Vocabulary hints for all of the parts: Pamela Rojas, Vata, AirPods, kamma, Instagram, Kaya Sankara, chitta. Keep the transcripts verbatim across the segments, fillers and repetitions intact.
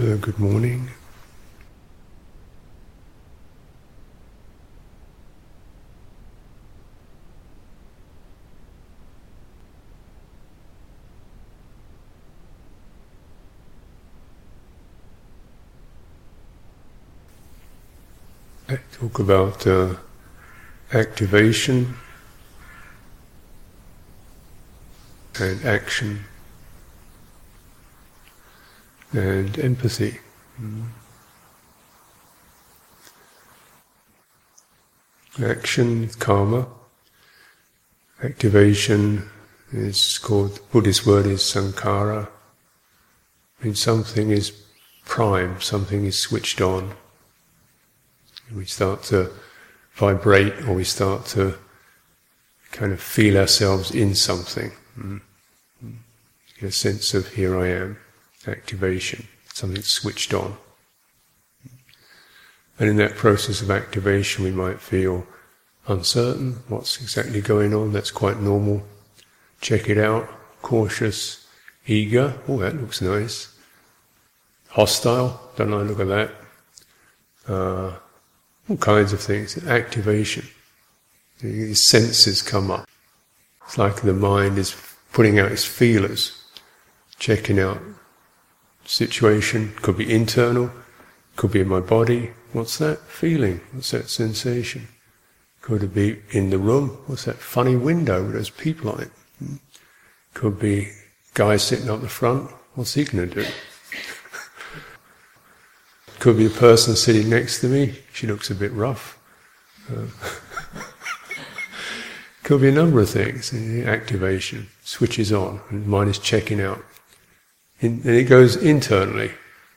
Uh, good morning. I talk about uh, activation and action and empathy. Mm. Action is kamma. Activation is called, the Buddhist word is sankara. I mean, something is primed, something is switched on. We start to vibrate, or we start to kind of feel ourselves in something. Mm. Get a sense of here I am. Activation, something switched on. And in that process of activation we might feel uncertain, what's exactly going on, that's quite normal. Check it out, cautious, eager, oh that looks nice. Hostile, don't I look at that. Uh, all kinds of things, activation. These senses come up. It's like the mind is putting out its feelers, checking out situation, could be internal, could be in my body, what's that feeling, what's that sensation, could it be in the room, what's that funny window with those people on it, could be guy sitting up the front, what's he going to do, could be a person sitting next to me, she looks a bit rough, uh, could be a number of things. Activation switches on and mine is checking out. In, and it goes internally,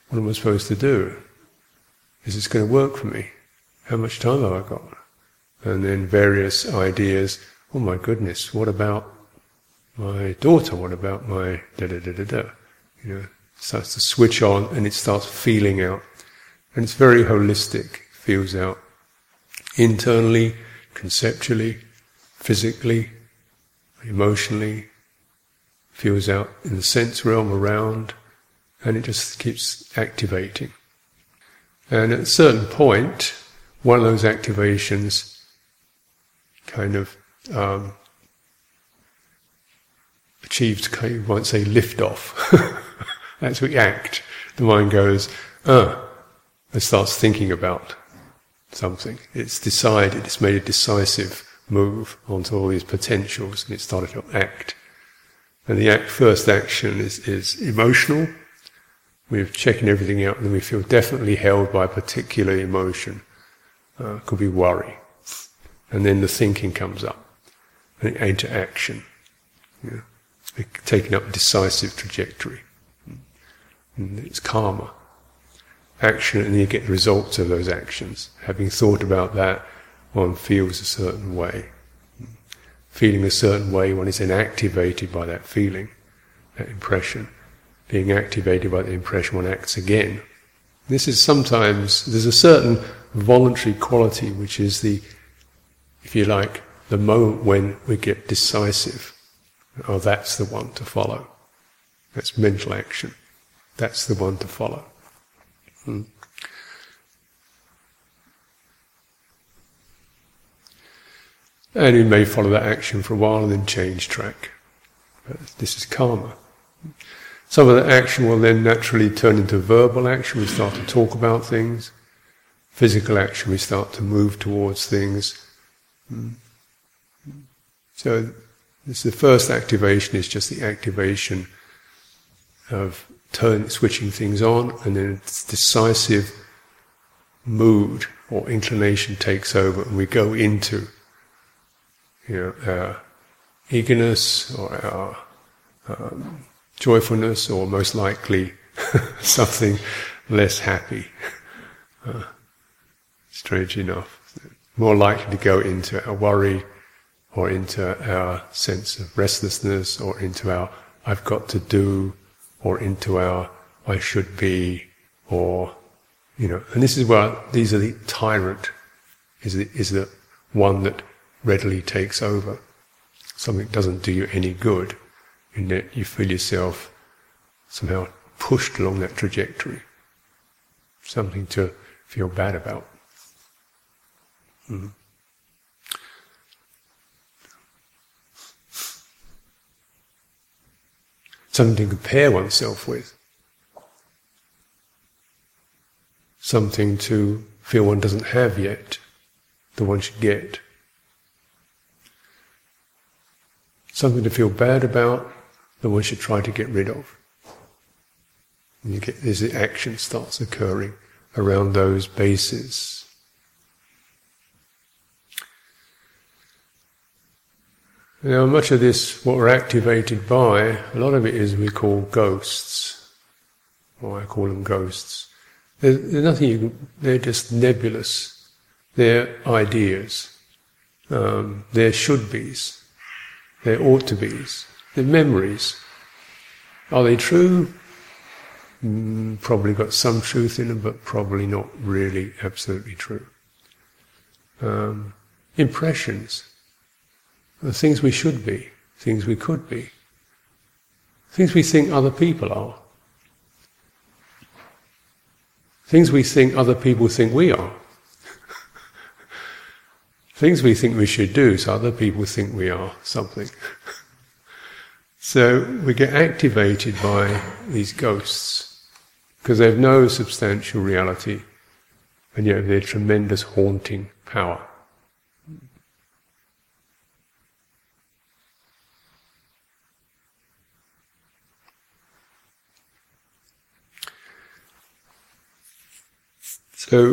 what am I supposed to do? Is this going to work for me? How much time have I got? And then various ideas, oh my goodness, what about my daughter? What about my da-da-da-da-da? You know, it starts to switch on and it starts feeling out. And it's very holistic, feels out internally, conceptually, physically, emotionally, feels out in the sense realm around, and it just keeps activating. And at a certain point, one of those activations kind of um, achieves, you might say, lift-off. As we act, the mind goes, ah, and starts thinking about something. It's decided, it's made a decisive move onto all these potentials, and it started to act. And the act, first action is, is emotional. We're checking everything out and we feel definitely held by a particular emotion. Uh, could be worry. And then the thinking comes up. And it into action. Yeah. Taking up a decisive trajectory. And it's karma. Action, and then you get the results of those actions. Having thought about that, one feels a certain way. Feeling a certain way, one is then activated by that feeling, that impression. Being activated by the impression, one acts again. This is sometimes, there's a certain voluntary quality which is the, if you like, the moment when we get decisive. Oh, that's the one to follow. That's mental action. That's the one to follow. Hmm. And we may follow that action for a while and then change track. But this is karma. Some of that action will then naturally turn into verbal action. We start to talk about things. Physical action, we start to move towards things. So this is the first activation, is just the activation of turn, switching things on, and then it's decisive mood or inclination takes over and we go into, you know, our eagerness or our um, joyfulness, or most likely something less happy. Uh, strange enough. More likely to go into our worry, or into our sense of restlessness, or into our I've got to do, or into our I should be, or, you know, and this is where these are the tyrant, is the, is the one that readily takes over. Something doesn't do you any good, in that you feel yourself somehow pushed along that trajectory. something to feel bad about. Mm-hmm. Something to compare oneself with. Something to feel one doesn't have yet, that one should get. Something to feel bad about, that one should try to get rid of. And you get this, the action starts occurring around those bases. Now, much of this, what we're activated by, a lot of it is we call ghosts. Or I call them ghosts. They're, they're nothing. You can, they're just nebulous. They're ideas. Um, they're should-bes. They're ought-to-bes. They're memories. Are they true? Mm, probably got some truth in them, but probably not really absolutely true. Um, impressions. The things we should be, things we could be, things we think other people are, things we think other people think we are, things we think we should do so other people think we are something. So we get activated by these ghosts because they have no substantial reality and yet they have tremendous haunting power. So,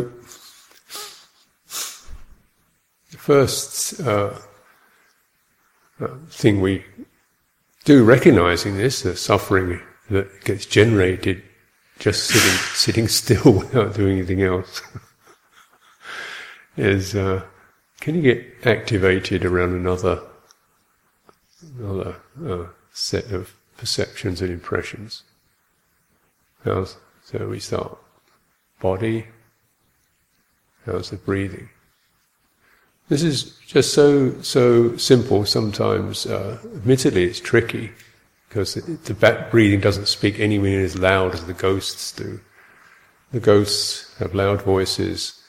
the first uh, thing we do, recognizing this, the suffering that gets generated just sitting sitting still without doing anything else, is uh, can you get activated around another another uh, set of perceptions and impressions? So we start body. How's the breathing? This is just so so simple. Sometimes, uh, admittedly, it's tricky because the, the back breathing doesn't speak anywhere near as loud as the ghosts do. The ghosts have loud voices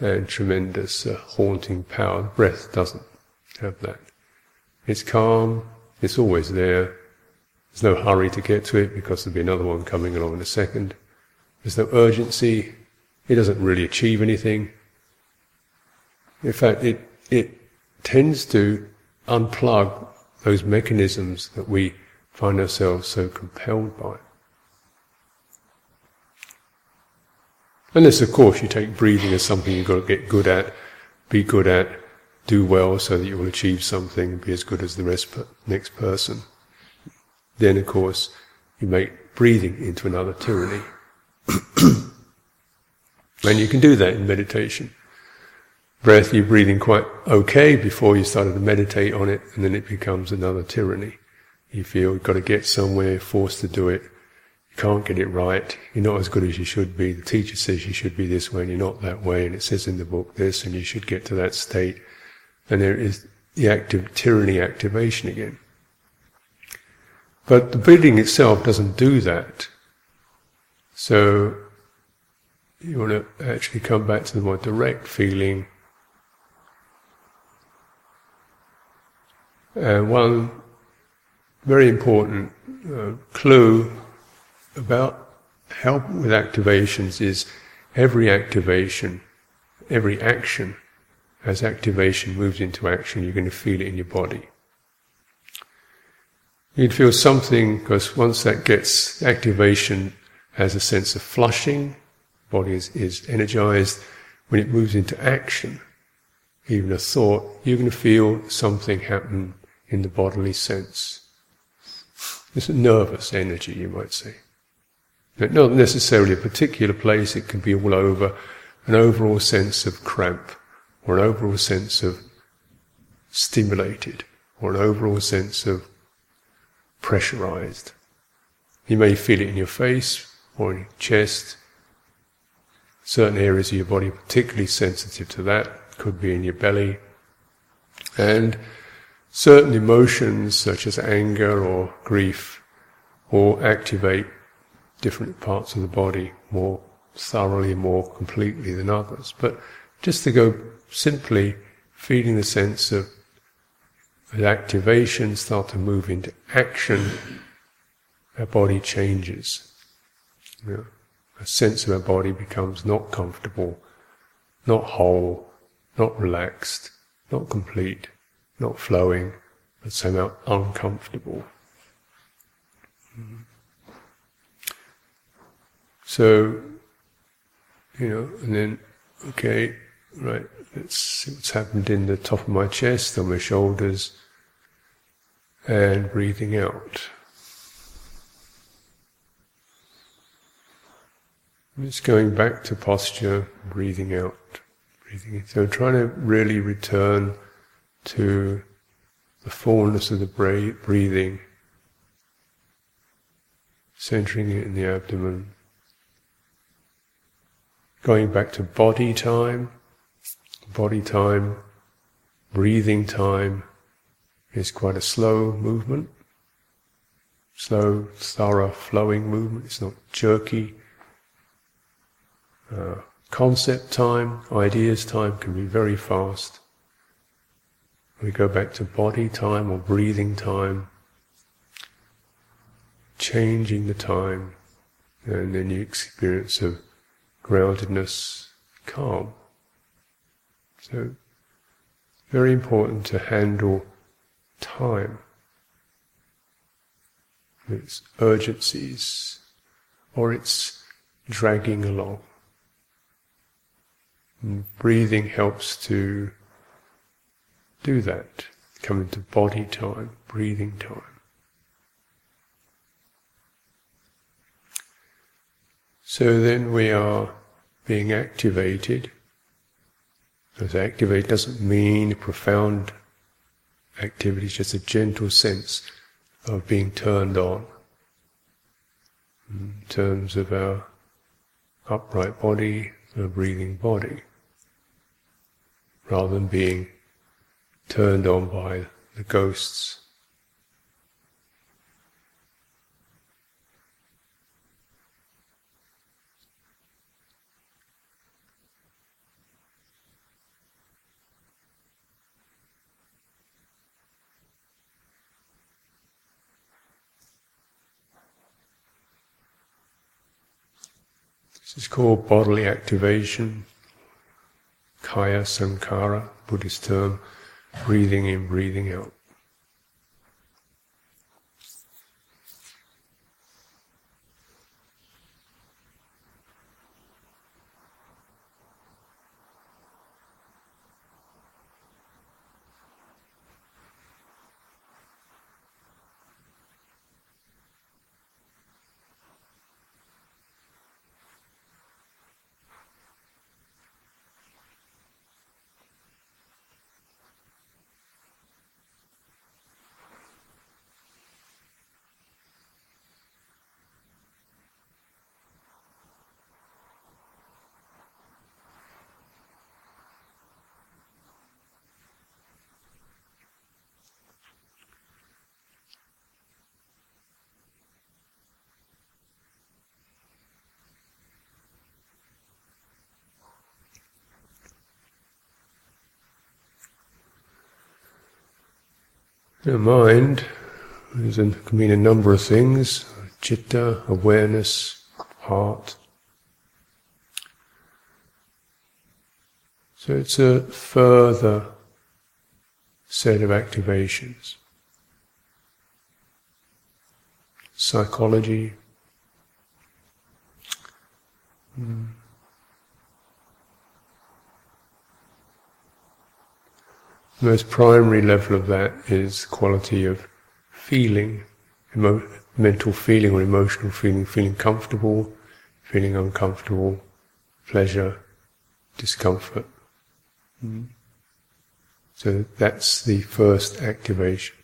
and tremendous uh, haunting power. The breath doesn't have that. It's calm. It's always there. There's no hurry to get to it because there'll be another one coming along in a second. There's no urgency. It doesn't really achieve anything. In fact, it it tends to unplug those mechanisms that we find ourselves so compelled by. Unless, of course, you take breathing as something you've got to get good at, be good at, do well so that you will achieve something and be as good as the rest next person. Then, of course, you make breathing into another tyranny. And you can do that in meditation. Breath, you're breathing quite okay before you started to meditate on it, and then it becomes another tyranny. You feel you've got to get somewhere, forced to do it. You can't get it right. You're not as good as you should be. The teacher says you should be this way, and you're not that way, and it says in the book this, and you should get to that state. And there is the active tyranny activation again. But the breathing itself doesn't do that. So you want to actually come back to the more direct feeling. And one very important uh, clue about help with activations is every activation, every action, as activation moves into action, you're going to feel it in your body. You'd feel something, because once that gets activation, has a sense of flushing, body is, is energized. When it moves into action, even a thought, you're going to feel something happen in the bodily sense. It's a nervous energy, you might say. But not necessarily a particular place, it can be all over, an overall sense of cramp, or an overall sense of stimulated, or an overall sense of pressurized. You may feel it in your face, or in your chest. Certain areas of your body are particularly sensitive to that, could be in your belly. And certain emotions, such as anger or grief, will activate different parts of the body more thoroughly, more completely than others. But just to go simply feeling the sense of an activation, start to move into action, our body changes. You know, a sense of our body becomes not comfortable, not whole, not relaxed, not complete, not flowing, but somehow uncomfortable. So, you know, and then, okay, right, let's see what's happened in the top of my chest, on my shoulders, and breathing out. I'm just going back to posture, breathing out, breathing in. So trying to really return to the fullness of the breathing, centering it in the abdomen. Going back to body time, body time, breathing time is quite a slow movement, slow, thorough, flowing movement. It's not jerky. Uh, concept time, ideas time can be very fast. We go back to body time or breathing time, changing the time, and then you experience of groundedness, calm. So, very important to handle time, its urgencies, or its dragging along. And breathing helps to do that, come into body time, breathing time. So then we are being activated. So to activate doesn't mean profound activity, it's just a gentle sense of being turned on in terms of our upright body, our breathing body, rather than being turned on by the ghosts. This is called bodily activation, Kaya Sankara, Buddhist term, breathing in, breathing out. Our mind can mean a number of things: chitta, awareness, heart. So it's a further set of activations. Psychology. Mm. The most primary level of that is the quality of feeling, emo- mental feeling or emotional feeling, feeling comfortable, feeling uncomfortable, pleasure, discomfort. Mm. So that's the first activation.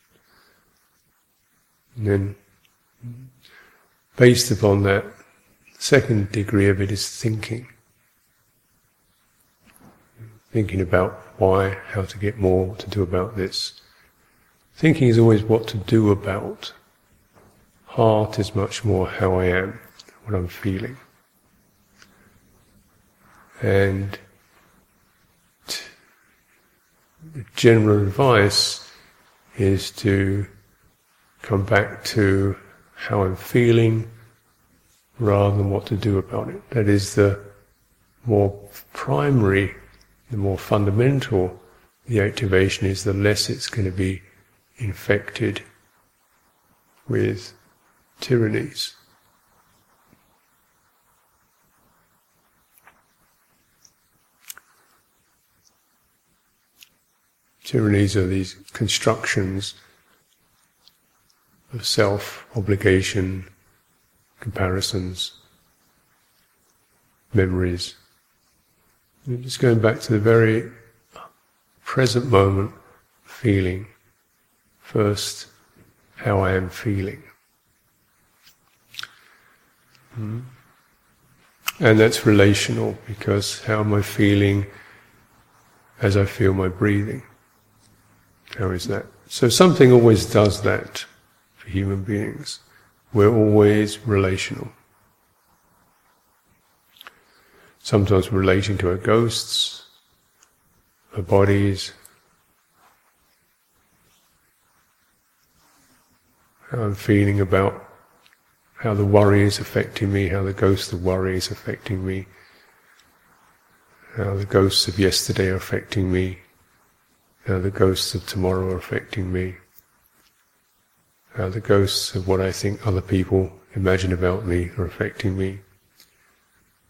And then, based upon that, the second degree of it is thinking. Thinking about why, how to get more, what to do about this. Thinking is always what to do about. Heart is much more how I am, what I'm feeling. And the general advice is to come back to how I'm feeling rather than what to do about it. That is the more primary, the more fundamental the activation is, the less it's going to be infected with tyrannies. Tyrannies are these constructions of self, obligation, comparisons, memories. You're just going back to the very present moment feeling. First, how I am feeling. Mm-hmm. And that's relational, because how am I feeling as I feel my breathing? How is that? So something always does that for human beings. We're always relational. Sometimes relating to our ghosts, our bodies, how I'm feeling about how the worry is affecting me, how the ghost of worry is affecting me, how the ghosts of yesterday are affecting me, how the ghosts of tomorrow are affecting me, how the ghosts of what I think other people imagine about me are affecting me,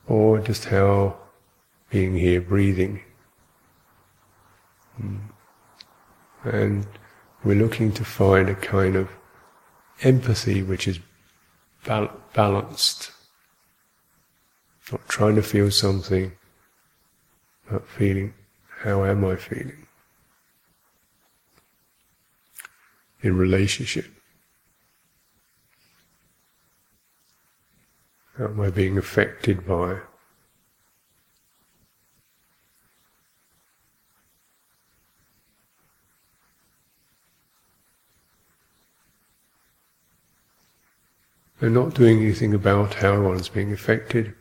or just how being here, breathing. And we're looking to find a kind of empathy which is bal- balanced, not trying to feel something, but feeling, how am I feeling? In relationship. How am I being affected by? And not doing anything about how one's being affected.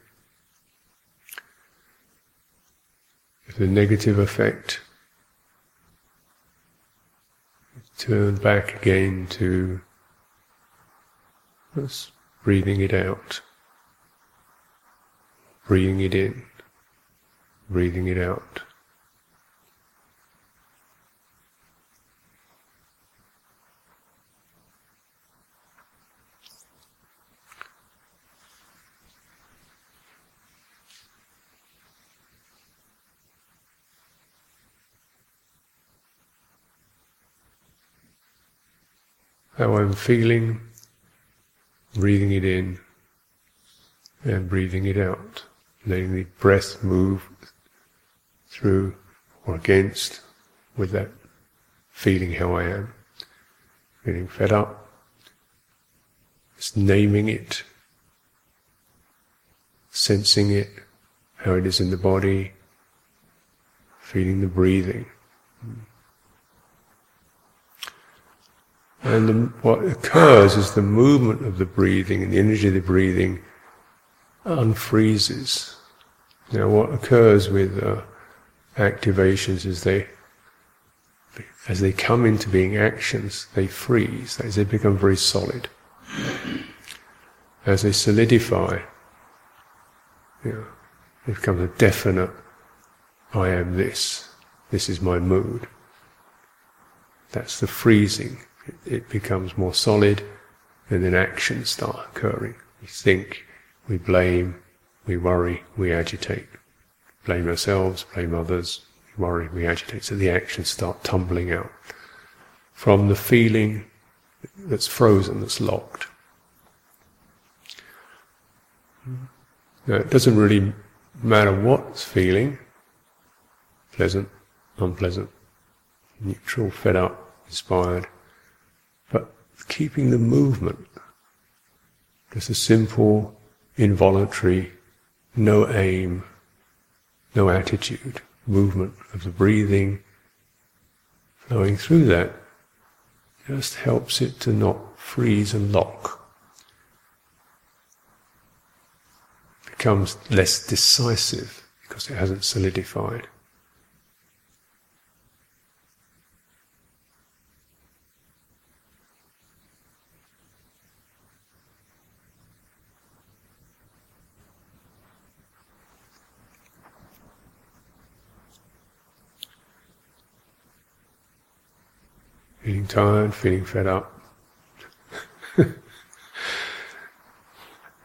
If the negative effect, turn back again to just breathing it out, breathing it in, breathing it out. How I'm feeling, breathing it in and breathing it out, letting the breath move through or against with that feeling how I am, feeling fed up, just naming it, sensing it, how it is in the body, feeling the breathing. And the, what occurs is the movement of the breathing and the energy of the breathing unfreezes. Now what occurs with uh, activations is they, as they come into being actions, they freeze, that is, they become very solid. As they solidify, you know, it becomes a definite, I am this, this is my mood. That's the freezing. It becomes more solid, and then actions start occurring. We think, we blame, we worry, we agitate. Blame ourselves, blame others, we worry, we agitate. So the actions start tumbling out from the feeling that's frozen, that's locked. Now, it doesn't really matter what's feeling, pleasant, unpleasant, neutral, fed up, inspired. But keeping the movement, just a simple, involuntary, no aim, no attitude, movement of the breathing, flowing through that, just helps it to not freeze and lock. It becomes less decisive. because it hasn't solidified. Feeling tired, feeling fed up.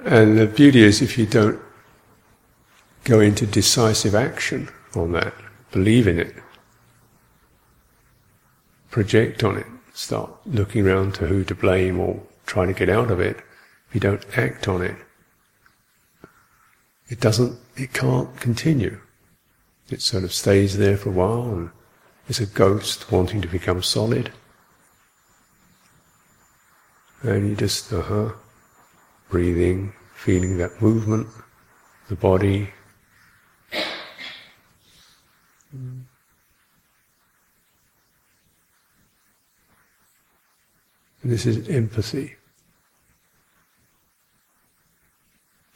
And the beauty is, if you don't go into decisive action on that, believe in it, project on it, start looking around to who to blame or trying to get out of it, if you don't act on it, it doesn't, it can't continue. It sort of stays there for a while, and it's a ghost wanting to become solid. And you just, uh-huh, breathing, feeling that movement, the body. Mm. And this is empathy.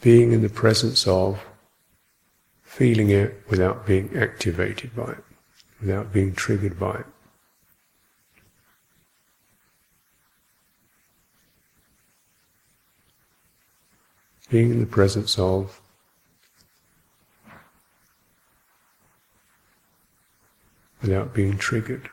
Being in the presence of, feeling it without being activated by it, without being triggered by it. Being in the presence of without being triggered.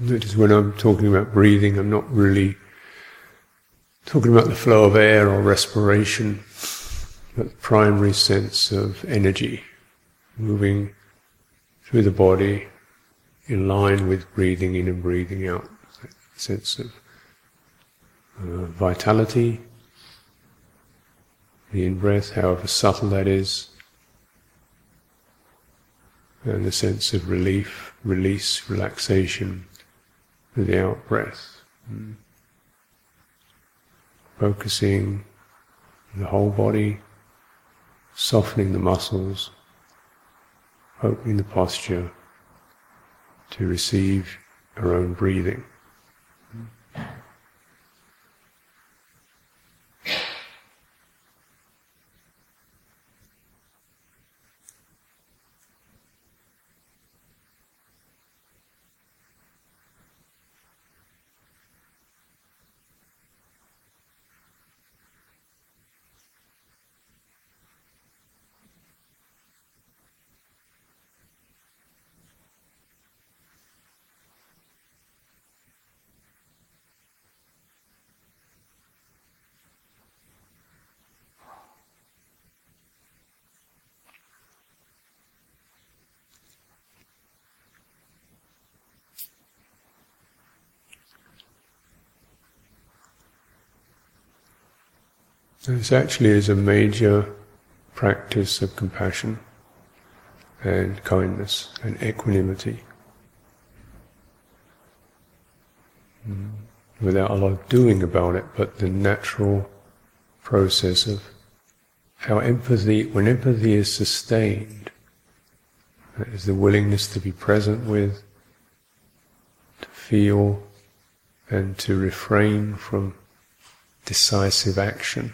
Notice when I'm talking about breathing, I'm not really talking about the flow of air or respiration, but the primary sense of energy moving through the body in line with breathing in and breathing out. A sense of uh, vitality, the in-breath, however subtle that is, and the sense of relief, release, relaxation, with the out-breath, mm. focusing the whole body, softening the muscles, opening the posture to receive our own breathing. Mm. This actually is a major practice of compassion and kindness and equanimity. Mm. Without a lot of doing about it, but the natural process of how empathy, when empathy is sustained, that is the willingness to be present with, to feel, and to refrain from decisive action,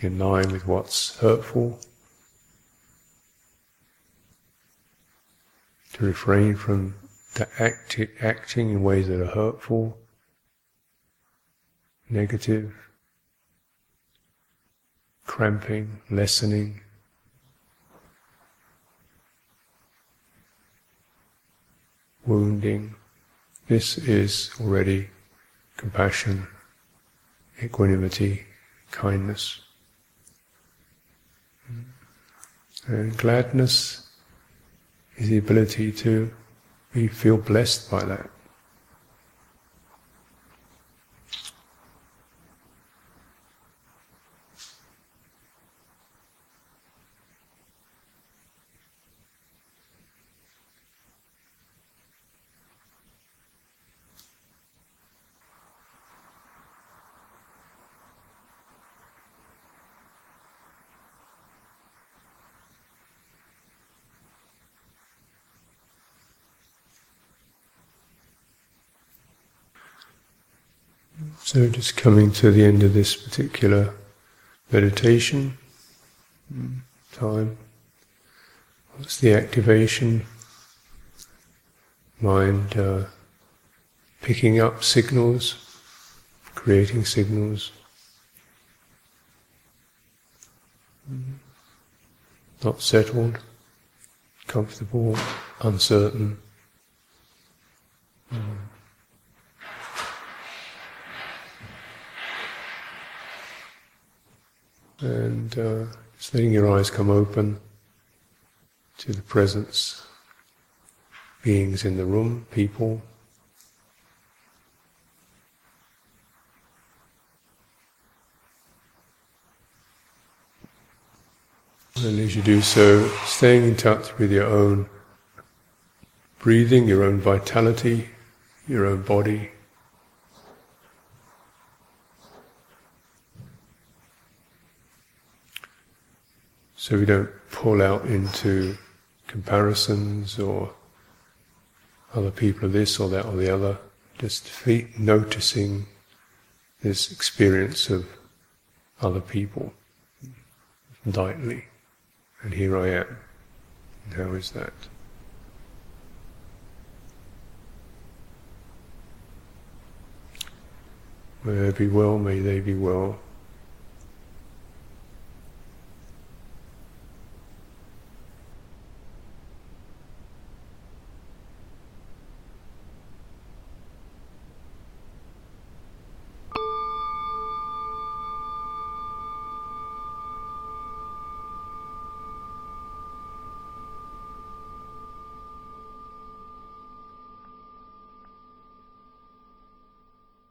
in line with what's hurtful, to refrain from the act, acting in ways that are hurtful, negative, cramping, lessening, wounding. This is already compassion, equanimity, kindness. And gladness is the ability to we feel blessed by that. So just coming to the end of this particular meditation time. What's the activation? Mind uh, picking up signals, creating signals. Not settled, comfortable, uncertain. Mm. And uh, just letting your eyes come open to the presence, beings in the room, people. And as you do so, staying in touch with your own breathing, your own vitality, your own body. So we don't pull out into comparisons or other people are this or that or the other. Just noticing this experience of other people lightly. And here I am. And how is that? May they be well, may they be well.